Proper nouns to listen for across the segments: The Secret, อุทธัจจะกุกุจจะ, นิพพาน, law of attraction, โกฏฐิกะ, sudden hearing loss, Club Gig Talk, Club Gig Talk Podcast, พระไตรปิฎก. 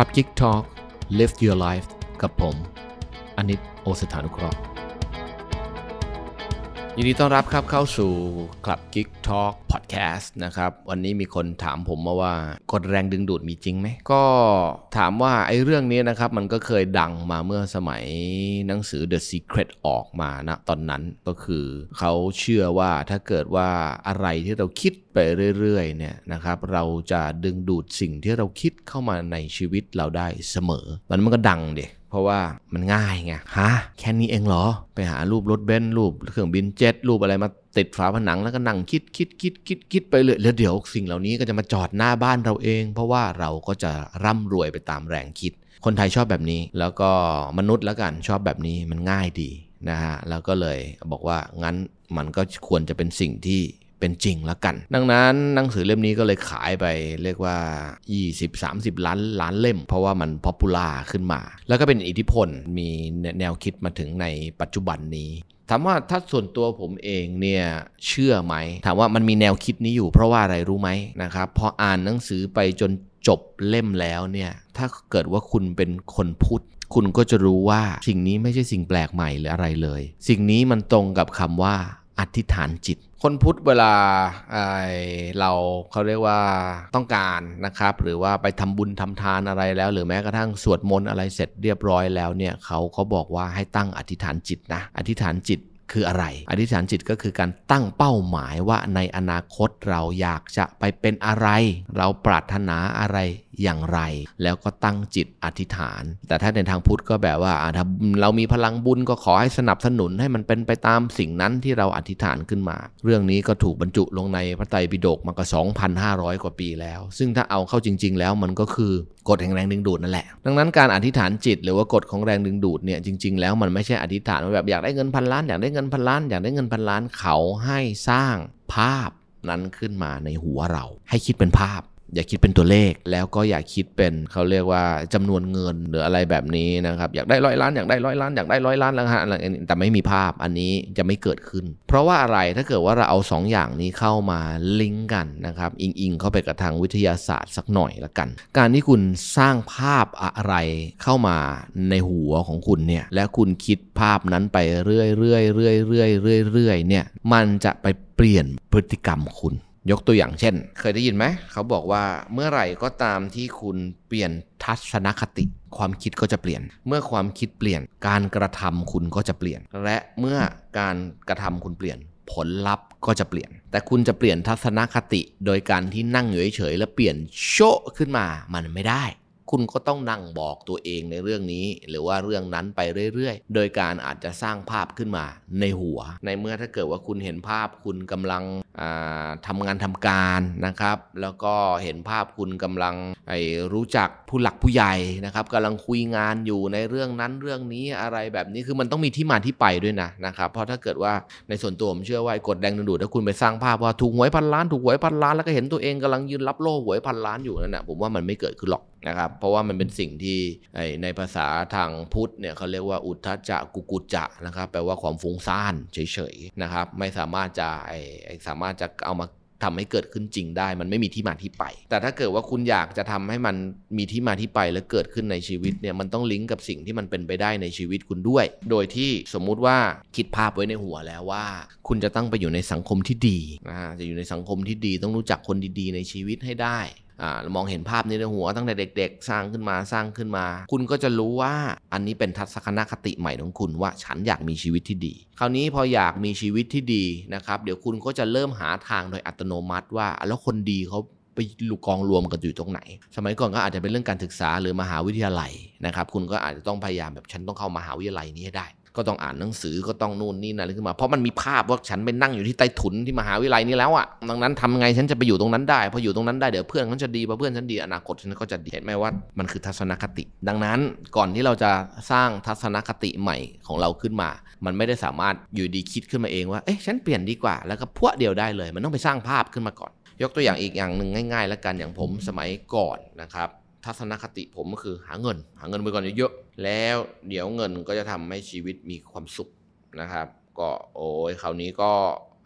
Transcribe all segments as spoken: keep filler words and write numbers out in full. Club Gig Talk Live Your Life กับผมอนิต โอสถานุเคราะห์ยินดีต้อนรับครับเข้าสู่ Club Gig Talk Podcast นะครับวันนี้มีคนถามผมมาว่ากฎแรงดึงดูดมีจริงไหมก็ถามว่าไอ้เรื่องนี้นะครับมันก็เคยดังมาเมื่อสมัยหนังสือ The Secret ออกมานะตอนนั้นก็คือเขาเชื่อว่าถ้าเกิดว่าอะไรที่เราคิดไปเรื่อยๆเนี่ยนะครับเราจะดึงดูดสิ่งที่เราคิดเข้ามาในชีวิตเราได้เสมอมันมันก็ดังดิเพราะว่ามันง่ายไงฮะแค่นี้เองเหรอไปหารูปรถเบนซ์รูปเครื่องบินเจ็ตรูปอะไรมาติดฝาผนังแล้วก็นั่งคิดคิดคิดคิดคิดไปเลยแล้วเดี๋ยวสิ่งเหล่านี้ก็จะมาจอดหน้าบ้านเราเองเพราะว่าเราก็จะร่ำรวยไปตามแรงคิดคนไทยชอบแบบนี้แล้วก็มนุษย์ละกันชอบแบบนี้มันง่ายดีนะฮะแล้วก็เลยบอกว่างั้นมันก็ควรจะเป็นสิ่งที่เป็นจริงแล้วกันดังนั้นหนังสือเล่มนี้ก็เลยขายไปเรียกว่า ยี่สิบถึงสามสิบ ล้านล้านเล่มเพราะว่ามันป๊อปปูล่าขึ้นมาแล้วก็เป็นอิทธิพลมีแนวคิดมาถึงในปัจจุบันนี้ถามว่าถ้าส่วนตัวผมเองเนี่ยเชื่อไหมถามว่ามันมีแนวคิดนี้อยู่เพราะว่าอะไรรู้ไหมนะครับพออ่านหนังสือไปจนจบเล่มแล้วเนี่ยถ้าเกิดว่าคุณเป็นคนพุทธคุณก็จะรู้ว่าสิ่งนี้ไม่ใช่สิ่งแปลกใหม่หรืออะไรเลยสิ่งนี้มันตรงกับคำว่าอธิษฐานจิตคนพุทธเวลาเราเขาเรียกว่าต้องการนะครับหรือว่าไปทำบุญทำทานอะไรแล้วหรือแม้กระทั่งสวดมนต์อะไรเสร็จเรียบร้อยแล้วเนี่ยเขาก็บอกว่าให้ตั้งอธิษฐานจิตนะอธิษฐานจิตคืออะไรอธิษฐานจิตก็คือการตั้งเป้าหมายว่าในอนาคตเราอยากจะไปเป็นอะไรเราปรารถนาอะไรอย่างไรแล้วก็ตั้งจิตอธิษฐานแต่ถ้าในทางพุทธก็แบบว่าถ้าเรามีพลังบุญก็ขอให้สนับสนุนให้มันเป็นไปตามสิ่งนั้นที่เราอธิษฐานขึ้นมาเรื่องนี้ก็ถูกบรรจุลงในพระไตรปิฎกมากว่า สองพันห้าร้อย กว่าปีแล้วซึ่งถ้าเอาเข้าจริงๆแล้วมันก็คือกฎแห่งแรงดึงดูดนั่นแหละดังนั้นการอธิษฐานจิตหรือว่ากฎของแรงดึงดูดเนี่ยจริงๆแล้วมันไม่ใช่อธิษฐานว่าแบบอยากได้เงินพันล้านอยากได้เงินพันล้านอยากได้เงินพันล้านเขาให้สร้างภาพนั้นขึ้นมาในหัวเราให้คิดเป็นภาพอย่าคิดเป็นตัวเลขแล้วก็อย่าคิดเป็นเขาเรียกว่าจำนวนเงินหรืออะไรแบบนี้นะครับอยากได้ร้อยล้านอยากได้ร้อยล้านอยากได้ร้อยล้านแล้วฮะแต่ไม่มีภาพอันนี้จะไม่เกิดขึ้นเพราะว่าอะไรถ้าเกิดว่าเราเอาสองอย่างนี้เข้ามาลิงก์กันนะครับอิงอิงเข้าไปกับทางวิทยาศาสตร์สักหน่อยละกันการที่คุณสร้างภาพอะไรเข้ามาในหัวของคุณเนี่ยและคุณคิดภาพนั้นไปเรื่อยเรื่อยเรื่อยเรื่อยเรื่อยเรื่อยเนี่ยมันจะไปเปลี่ยนพฤติกรรมคุณยกตัวอย่างเช่นเคยได้ยินไหมเขาบอกว่าเมื่อไหร่ก็ตามที่คุณเปลี่ยนทัศนคติความคิดก็จะเปลี่ยนเมื่อความคิดเปลี่ยนการกระทำคุณก็จะเปลี่ยนและเมื่อการกระทำคุณเปลี่ยนผลลัพธ์ก็จะเปลี่ยนแต่คุณจะเปลี่ยนทัศนคติโดยการที่นั่งอยู่เฉยๆแล้วเปลี่ยนโชะขึ้นมามันไม่ได้คุณก็ต้องนั่งบอกตัวเองในเรื่องนี้หรือว่าเรื่องนั้นไปเรื่อยๆโดยการอาจจะสร้างภาพขึ้นมาในหัวในเมื่อถ้าเกิดว่าคุณเห็นภาพคุณกำลังทำงานทำการนะครับแล้วก็เห็นภาพคุณกำลังไอ้รู้จักผู้หลักผู้ใหญ่นะครับกำลังคุยงานอยู่ในเรื่องนั้นเรื่องนี้อะไรแบบนี้คือมันต้องมีที่มาที่ไปด้วยนะนะครับเพราะถ้าเกิดว่าในส่วนตัวผมเชื่อว่ากฎแรงดึงดูดถ้าคุณไปสร้างภาพว่าถูกหวยพันล้านถูกหวยพันล้านแล้วก็เห็นตัวเองกำลังยืนรับโล่หวยพันล้านอยู่นั่นแหละผมว่ามันไม่เกิดขึ้นหรอกนะครับเพราะว่ามันเป็นสิ่งที่ในภาษาทางพุทธเนี่ยเขาเรียกว่าอุทธัจจะกุกุจจะนะครับแปลว่าความฟุ้งซ่านเฉยๆนะครับไม่สามารถจะไอ้สามารถจะเอามาทำให้เกิดขึ้นจริงได้มันไม่มีที่มาที่ไปแต่ถ้าเกิดว่าคุณอยากจะทำให้มันมีที่มาที่ไปและเกิดขึ้นในชีวิตเนี่ยมันต้องลิงก์กับสิ่งที่มันเป็นไปได้ในชีวิตคุณด้วยโดยที่สมมุติว่าคิดภาพไว้ในหัวแล้วว่าคุณจะต้องไปอยู่ในสังคมที่ดีนะจะอยู่ในสังคมที่ดีต้องรู้จักคนดีๆในชีวิตให้ได้อ่ามองเห็นภาพนี้ในหัวตั้งแต่เด็กๆสร้างขึ้นมาสร้างขึ้นมาคุณก็จะรู้ว่าอันนี้เป็นทัศนคติใหม่ของคุณว่าฉันอยากมีชีวิตที่ดีคราวนี้พออยากมีชีวิตที่ดีนะครับเดี๋ยวคุณก็จะเริ่มหาทางโดยอัตโนมัติว่าแล้วคนดีเขาไปลูกกองรวมกันอยู่ตรงไหนสมัยก่อนก็อาจจะเป็นเรื่องการศึกษาหรือมหาวิทยาลัยนะครับคุณก็อาจจะต้องพยายามแบบฉันต้องเข้ามหาวิทยาลัยนี้ให้ได้ก็ต้องอ่านหนังสือก็ต้องนู่นนี่นั่นอะไรขึ้นมาเพราะมันมีภาพว่าฉันไปนั่งอยู่ที่ใต้ถุนที่มหาวิทยาลัยนี้แล้วอ่ะดังนั้นทำไงฉันจะไปอยู่ตรงนั้นได้พออยู่ตรงนั้นได้เดี๋ยวเพื่อนเขาจะดีพอเพื่อนฉันดีอนาคตฉันก็จะดีเห็นไหมว่ามันคือทัศนคติดังนั้นก่อนที่เราจะสร้างทัศนคติใหม่ของเราขึ้นมามันไม่ได้สามารถอยู่ดีคิดขึ้นมาเองว่าเอ๊ะฉันเปลี่ยนดีกว่าแล้วก็พวกเดียวได้เลยมันต้องไปสร้างภาพขึ้นมาก่อนยกตัวอย่างอีกอย่างนึงง่ายๆแล้วกันอย่างผมสมัยก่อนนะครับทัศนคติผมก็คือหาเงินหาเงินไปก่อนเยอะๆแล้วเดี๋ยวเงินก็จะทำให้ชีวิตมีความสุขนะครับก็โอ้ยคราวนี้ก็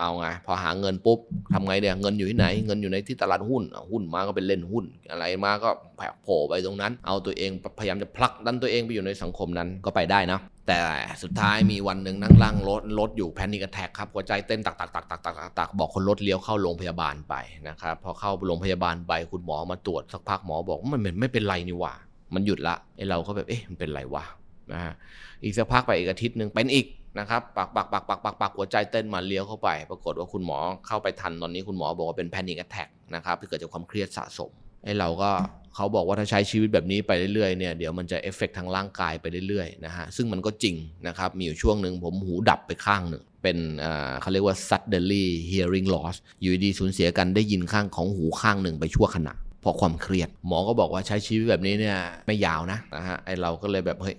เอาไงพอหาเงินปุ๊บทำไงเนี่ยเงินอยู่ที่ไหนเงินอยู่ในที่ตลาดหุ้นหุ้นมาก็เป็นเล่นหุ้นอะไรมาก็แผลโผล่ไปตรงนั้นเอาตัวเองพยายามจะผลักดันตัวเองไปอยู่ในสังคมนั้นก็ไปได้นะแต่สุดท้ายมีวันหนึ่งนั่งล่างรถรถอยู่แพนิคแท็กครับหัวใจเต้นตักตักตักตักตักตักบอกคนรถเลี้ยวเข้าโรงพยาบาลไปนะครับพอเข้าโรงพยาบาลไปคุณหมอมาตรวจสักพักหมอบอกมันไม่เป็นไรนี่หว่ามันหยุดละไอเราก็แบบเอ๊ะมันเป็นไรวะนะฮะอีกสักพักไปอีกอาทิตย์นึงเป็นอีกนะครับปักปักปักปักปักปักหัวใจเต้นมาเลี้ยวเข้าไปปรากฏว่าคุณหมอเข้าไปทันตอนนี้คุณหมอบอกว่าเป็นแพนิคแท็กนะครับที่เกิดจากความเครียดสะสมไอ้เราก็เขาบอกว่าถ้าใช้ชีวิตแบบนี้ไปเรื่อยๆเนี่ยเดี๋ยวมันจะเอฟเฟกต์ทางร่างกายไปเรื่อยๆนะฮะซึ่งมันก็จริงนะครับมีอยู่ช่วงหนึ่งผมหูดับไปข้างหนึ่งเป็นเขาเรียกว่า suddenly hearing loss อยู่ดีสูญเสียกันได้ยินข้างของหูข้างหนึ่งไปชั่วขณะเพราะความเครียดหมอก็บอกว่าใช้ชีวิตแบบนี้เนี่ยไม่ยาวนะนะฮะไอเราก็เลยแบบเฮ้ย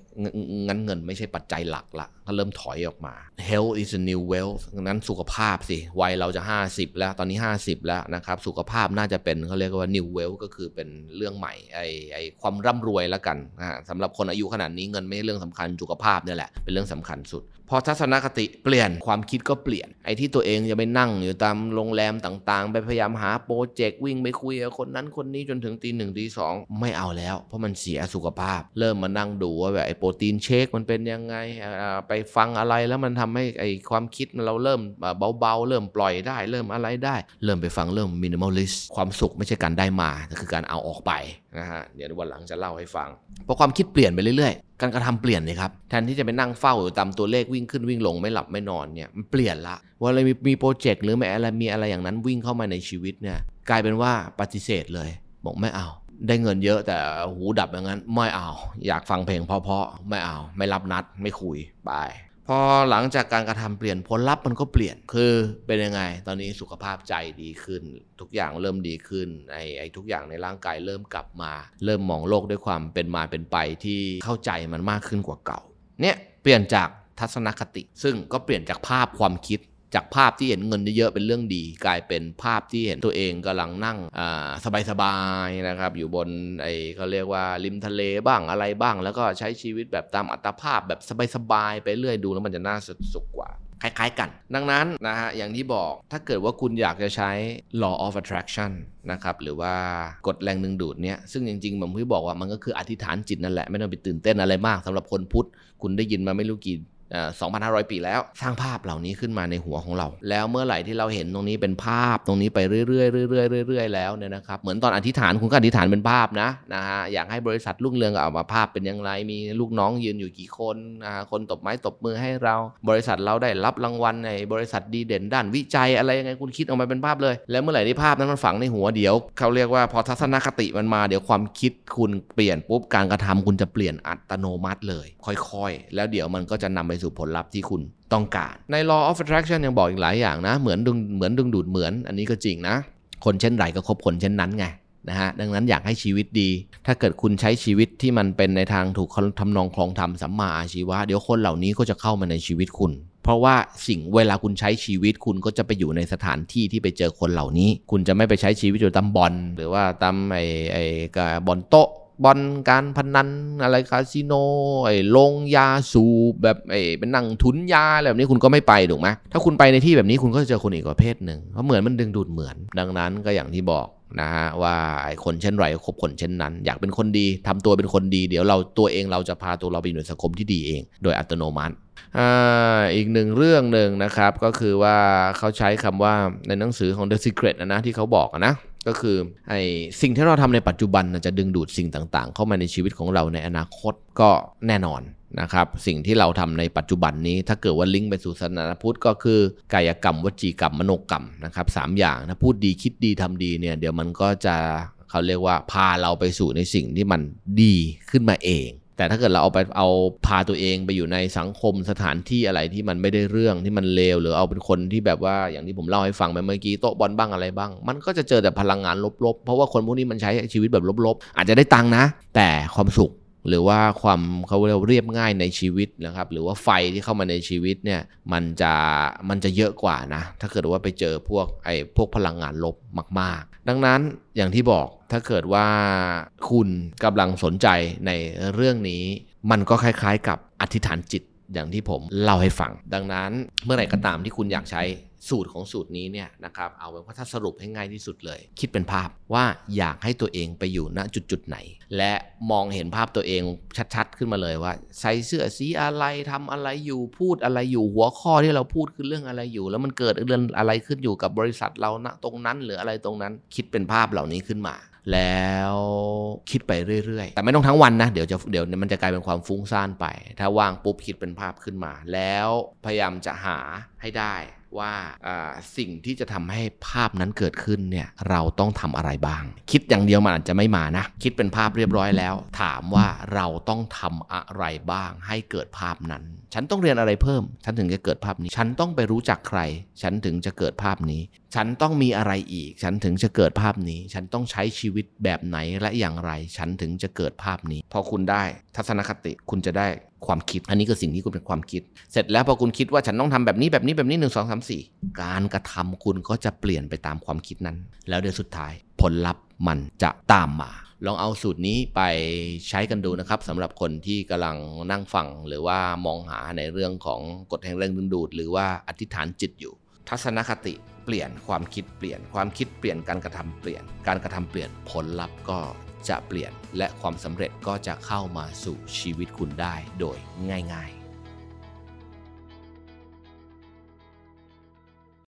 งั้นเงินไม่ใช่ปัจจัยหลักละก็เริ่มถอยออกมา health is a new wealth งั้นสุขภาพสิวัยเราจะห้าสิบแล้วตอนนี้ห้าสิบแล้วนะครับสุขภาพน่าจะเป็นเขาเรียกว่า new wealth ก็คือเป็นเรื่องใหม่ไอไอความร่ำรวยละกันนะฮะสำหรับคนอายุขนาดนี้เงินไม่ใช่เรื่องสำคัญสุขภาพนี่แหละเป็นเรื่องสำคัญสุดพอทัศนคติเปลี่ยนความคิดก็เปลี่ยนไอ้ที่ตัวเองจะไปนั่งอยู่ตามโรงแรมต่างๆไปพยายามหาโปรเจกต์วิ่งไปคุยกับคนนั้นคนนี้จนถึงตีหนึ่งตีสองไม่เอาแล้วเพราะมันเสียสุขภาพเริ่มมานั่งดูว่าแบบไอ้โปรตีนเชคมันเป็นยังไงไปฟังอะไรแล้วมันทำให้ไอ้ความคิดเราเริ่มเบาๆเริ่มปล่อยได้เริ่มอะไรได้เริ่มไปฟังเริ่มมินิมอลลิสต์ความสุขไม่ใช่การได้มาแต่คือการเอาออกไปนะฮะเดี๋ยววันหลังจะเล่าให้ฟังพอความคิดเปลี่ยนไปเรื่อยๆการกระทำเปลี่ยนเลยครับแทนที่จะไปนั่งเฝ้าอยู่ตามตัวเลขวิ่งขึ้นวิ่งลงไม่หลับไม่นอนเนี่ยมันเปลี่ยนละว่าอะไรมีมีโปรเจกต์หรือไม่อะไรมีอะไรอย่างนั้นวิ่งเข้ามาในชีวิตเนี่ยกลายเป็นว่าปฏิเสธเลยบอกไม่เอาได้เงินเยอะแต่หูดับอย่างนั้นไม่เอาอยากฟังเพลงเพราะๆไม่เอาไม่รับนัดไม่คุยไปพอหลังจากการกระทำเปลี่ยนผลลัพธ์มันก็เปลี่ยนคือเป็นยังไงตอนนี้สุขภาพใจดีขึ้นทุกอย่างเริ่มดีขึ้นไอ้ไอ้ทุกอย่างในร่างกายเริ่มกลับมาเริ่มมองโลกด้วยความเป็นมาเป็นไปที่เข้าใจมันมากขึ้นกว่าเก่าเนี่ยเปลี่ยนจากทัศนคติซึ่งก็เปลี่ยนจากภาพความคิดจากภาพที่เห็นเงินเยอะเป็นเรื่องดีกลายเป็นภาพที่เห็นตัวเองกำลังนั่งสบายๆนะครับอยู่บนไอ้เขาเรียกว่าริมทะเลบ้างอะไรบ้างแล้วก็ใช้ชีวิตแบบตามอัตภาพแบบสบายๆไปเรื่อยดูแล้วมันจะน่าสุขกว่าคล้ายๆกันดังนั้นนะฮะอย่างที่บอกถ้าเกิดว่าคุณอยากจะใช้ law of attraction นะครับหรือว่ากฎแรงดึงดูดเนี่ยซึ่งจริงๆผมที่บอกว่ามันก็คืออธิษฐานจิตนั่นแหละไม่ต้องไปตื่นเต้นอะไรมากสำหรับคนพุทธคุณได้ยินมาไม่รู้กี่สองพันห้าร้อย ปีแล้วสร้างภาพเหล่านี้ขึ้นมาในหัวของเราแล้วเมื่อไหร่ที่เราเห็นตรงนี้เป็นภาพตรงนี้ไปเรื่อยๆเรื่อยๆเรื่อยๆแล้วเนี่ยนะครับเหมือนตอนอธิษฐานคุณก็อธิษฐานเป็นภาพนะนะฮะอยากให้บริษัทรุ่งเรืองก็เอามาภาพเป็นอย่างไรมีลูกน้องยืนอยู่กี่คนนะฮะคนตบไม้ตบมือให้เราบริษัทเราได้รับรางวัลในบริษัทดีเด่นด้านวิจัยอะไรยังไงคุณคิดออกมาเป็นภาพเลยแล้วเมื่อไหร่ที่ภาพนั้นมันฝังในหัวเดี๋ยวเขาเรียกว่าพอทัศนคติมันมาเดี๋ยวความคิดคุณเปลี่ยนปุ๊บการกระทำคุณจะเปลี่ยนอัตโนมัติเลยค่อยๆแล้วเดี๋ยวมันก็จะนำไปสู่ผลลัพธ์ที่คุณต้องการใน law of attraction ยังบอกอีกหลายอย่างนะเหมือนดึงเหมือนดึงดูดเหมือนอันนี้ก็จริงนะคนเช่นไรก็คบคนเช่นนั้นไงนะฮะดังนั้นอยากให้ชีวิตดีถ้าเกิดคุณใช้ชีวิตที่มันเป็นในทางถูกทำนองคลองธรรมสัมมาอาชีวะเดี๋ยวคนเหล่านี้ก็จะเข้ามาในชีวิตคุณเพราะว่าสิ่งเวลาคุณใช้ชีวิตคุณก็จะไปอยู่ในสถานที่ที่ไปเจอคนเหล่านี้คุณจะไม่ไปใช้ชีวิตอยู่ตามบ่อนหรือว่าตามไอ้ไอ้บ่อนโต๊ะบอลการพนันอะไรคาสิโนไอ้ลงยาสูบแบบไอ้เป็นนั่งทุนยาอะไรแบบนี้คุณก็ไม่ไปถูกไหมถ้าคุณไปในที่แบบนี้คุณก็จะเจอคนอีกประเภทหนึ่งเพราะเหมือนมันดึงดูดเหมือนดังนั้นก็อย่างที่บอกนะฮะว่าไอ้คนเช่นไรคบคนเช่นนั้นอยากเป็นคนดีทำตัวเป็นคนดีเดี๋ยวเราตัวเองเราจะพาตัวเราไปอยู่ในสังคมที่ดีเองโดยอัตโนมัติอ่าอีกหนึ่งเรื่องหนึ่งนะครับก็คือว่าเขาใช้คำว่าในหนังสือของ The Secret นะนะที่เขาบอกนะก็คือไอ้สิ่งที่เราทำในปัจจุบันจะดึงดูดสิ่งต่างๆเข้ามาในชีวิตของเราในอนาคตก็แน่นอนนะครับสิ่งที่เราทำในปัจจุบันนี้ถ้าเกิดว่าลิงก์ไปสู่ศาสนาพุทธก็คือกายกรรมวจีกรรมมโนกรรมนะครับสามอย่างนะพูดดีคิดดีทำดีเนี่ยเดี๋ยวมันก็จะเขาเรียกว่าพาเราไปสู่ในสิ่งที่มันดีขึ้นมาเองแต่ถ้าเกิดเราเอาไปเอาพาตัวเองไปอยู่ในสังคมสถานที่อะไรที่มันไม่ได้เรื่องที่มันเลวหรือเอาเป็นคนที่แบบว่าอย่างที่ผมเล่าให้ฟังไปเมื่อกี้โต๊ะบอลบ้างอะไรบ้างมันก็จะเจอแต่พลังงานลบๆเพราะว่าคนพวกนี้มันใช้ชีวิตแบบลบๆอาจจะได้ตังค์นะแต่ความสุขหรือว่าความเขาเรียบง่ายในชีวิตนะครับหรือว่าไฟที่เข้ามาในชีวิตเนี่ยมันจะมันจะเยอะกว่านะถ้าเกิดว่าไปเจอพวกไอ้พวกพลังงานลบมากๆดังนั้นอย่างที่บอกถ้าเกิดว่าคุณกำลังสนใจในเรื่องนี้มันก็คล้ายๆกับอธิษฐานจิต อย่างที่ผมเล่าให้ฟังดังนั้นเมื่อไหร่ก็ตามที่คุณอยากใช้สูตรของสูตรนี้เนี่ยนะครับเอาไว้ว่าถ้าสรุปให้ง่ายที่สุดเลยคิดเป็นภาพว่าอยากให้ตัวเองไปอยู่ณจุดจุดไหนและมองเห็นภาพตัวเองชัดๆขึ้นมาเลยว่าใส่เสื้อสีอะไรทำอะไรอยู่พูดอะไรอยู่หัวข้อที่เราพูดคือเรื่องอะไรอยู่แล้วมันเกิดเรื่องอะไรขึ้นอยู่กับบริษัทเราณตรงนั้นหรืออะไรตรงนั้นคิดเป็นภาพเหล่านี้ขึ้นมาแล้วคิดไปเรื่อยๆแต่ไม่ต้องทั้งวันนะเดี๋ยวจะเดี๋ยวมันจะกลายเป็นความฟุ้งซ่านไปถ้าว่างปุ๊บคิดเป็นภาพขึ้นมาแล้วพยายามจะหาให้ได้ว่าสิ่งที่จะทำให้ภาพนั้นเกิดขึ้นเนี่ยเราต้องทำอะไรบ้างคิดอย่างเดียวมันอาจจะไม่มานะคิดเป็นภาพเรียบร้อยแล้วถามว่าเราต้องทำอะไรบ้างให้เกิดภาพนั้นฉันต้องเรียนอะไรเพิ่มฉันถึงจะเกิดภาพนี้ฉันต้องไปรู้จักใครฉันถึงจะเกิดภาพนี้ฉันต้องมีอะไรอีกฉันถึงจะเกิดภาพนี้ฉันต้องใช้ชีวิตแบบไหนและอย่างไรฉันถึงจะเกิดภาพนี้พอคุณได้ทัศนคติคุณจะได้ความคิดอันนี้คือสิ่งที่คุณเป็นความคิดเสร็จแล้วพอคุณคิดว่าฉันต้องทำแบบนี้แบบนี้แบบนี้หนึ่งสองสามสี่การกระทำคุณก็จะเปลี่ยนไปตามความคิดนั้นแล้วเดี๋ยวสุดท้ายผลลัพธ์มันจะตามมาลองเอาสูตรนี้ไปใช้กันดูนะครับสำหรับคนที่กำลังนั่งฟังหรือว่ามองหาในเรื่องของกฎแห่งแรงดึงดูดหรือว่าอธิษฐานจิตอยู่ทัศนคติเปลี่ยนความคิดเปลี่ยนความคิดเปลี่ยนการกระทำเปลี่ยนการกระทำเปลี่ยนผลลัพธ์ก็จะเปลี่ยนและความสำเร็จก็จะเข้ามาสู่ชีวิตคุณได้โดยง่ายๆ